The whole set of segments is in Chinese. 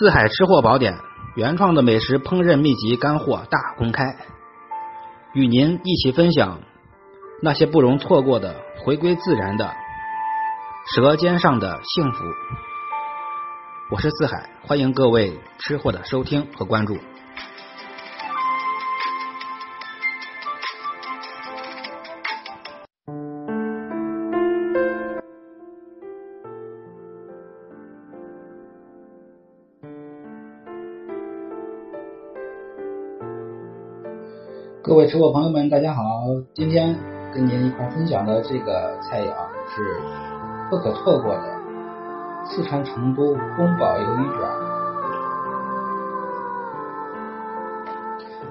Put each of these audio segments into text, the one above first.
四海吃货宝典》原创的美食烹饪秘籍干货大公开，与您一起分享那些不容错过的回归自然的舌尖上的幸福。我是四海，欢迎各位吃货的收听和关注。各位吃货朋友们，大家好！今天跟您一块分享的这个菜肴是不可错过的四川成都宫保鱿鱼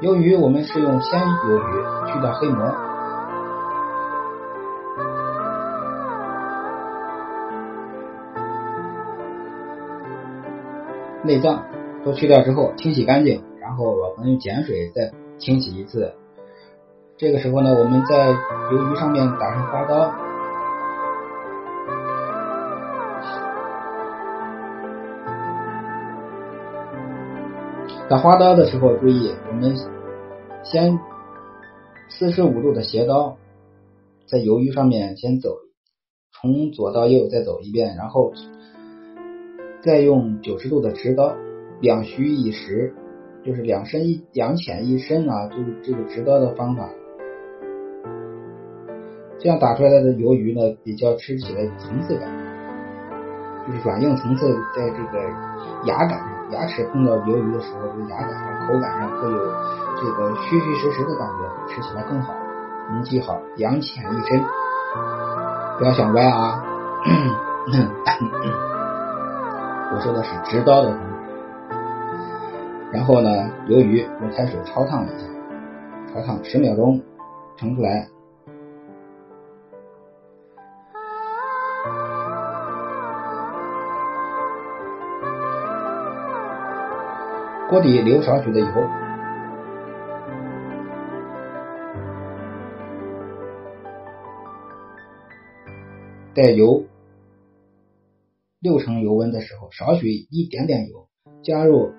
卷。鱿鱼我们是用鲜鱿鱼去掉黑膜，内脏都去掉之后清洗干净，然后我们用碱水再清洗一次。这个时候呢，我们在鱿鱼上面打上花刀，打花刀的时候注意，我们先45度的斜刀在鱿鱼上面先走，从左到右再走一遍，然后再用90度的直刀，两虚一实，就是两浅一深啊，就是这个直刀的方法。这样打出来的鱿鱼呢，比较吃起来层次感，就是软硬层次在这个牙感上，牙齿碰到鱿鱼的时候，这个牙感上、口感上会有这个虚虚实实的感觉，吃起来更好。您记好，两浅一深，不要想歪啊！我说的是直刀的方法。然后呢，鱿鱼用开水焯烫一下，焯烫10秒钟，盛出来。锅底留少许的油，在油6成油温的时候，少许一点点油，加入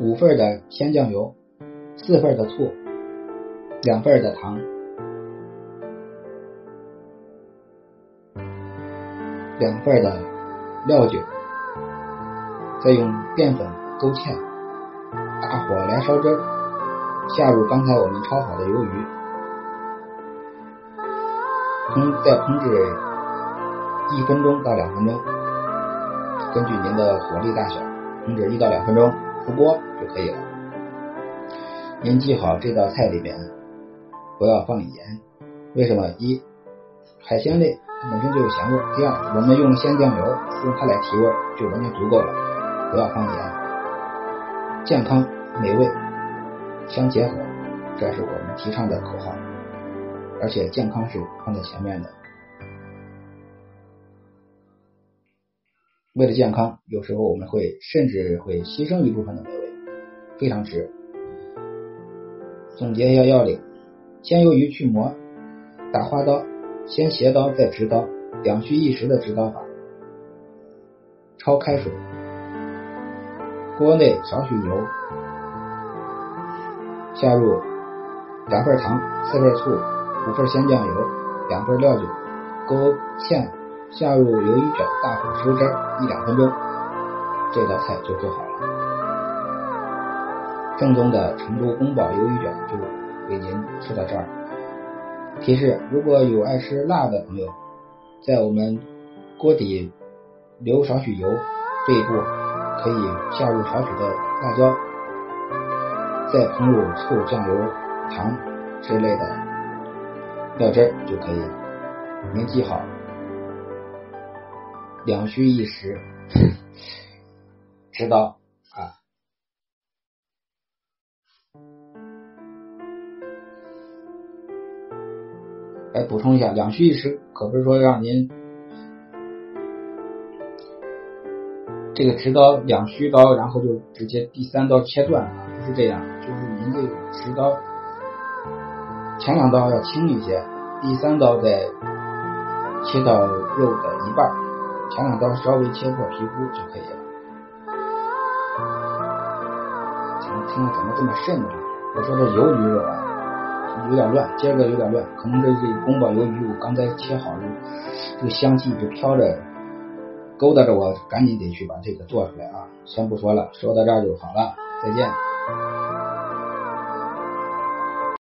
5份的鲜酱油，4份的醋，2份的糖，2份的料酒，再用淀粉勾芡，大火来烧汁，下入刚才我们焯好的鱿鱼，再烹制1分钟到2分钟，根据您的火力大小，烹制1到2分钟，出锅就可以了。您记好，这道菜里面不要放盐，为什么？一，海鲜类本身就有咸味，第二，我们用鲜酱油，用它来提味就完全足够了，不要放盐，健康美味相结合，这是我们提倡的口号，而且健康是放在前面的。为了健康，有时候我们甚至会牺牲一部分的美味，非常值。总结一下要领：先鱿鱼去膜，打花刀，先斜刀再直刀，两虚一实的直刀法，焯开水，锅内少许油，下入2份糖，4份醋，5份鲜酱油，2份料酒，勾芡，下入鱿鱼卷，大火收汁1-2分钟，这道菜就做好了。正宗的成都宫保鱿鱼卷就为您吃到这儿。提示：如果有爱吃辣的朋友，在我们锅底留少许油这一步，可以下入少许的辣椒，再烹入醋、酱油、糖之类的料汁就可以了。您记好，两虚一实，知道啊。来补充一下，两虚一实可不是说让您这个直刀两虚刀，然后就直接第3刀切断啊，不是这样，就是您这个直刀前2刀要轻一些，第3刀再切到肉的一半，长两刀稍微切过皮肤就可以了。听着怎么这么慎重？我说这鱿鱼肉啊，有点乱，切个有点乱，可能这宫保鱿鱼我刚才切好了，这个香气就飘着，勾搭着我，赶紧得去把这个做出来啊！先不说了，说到这儿就好了，再见。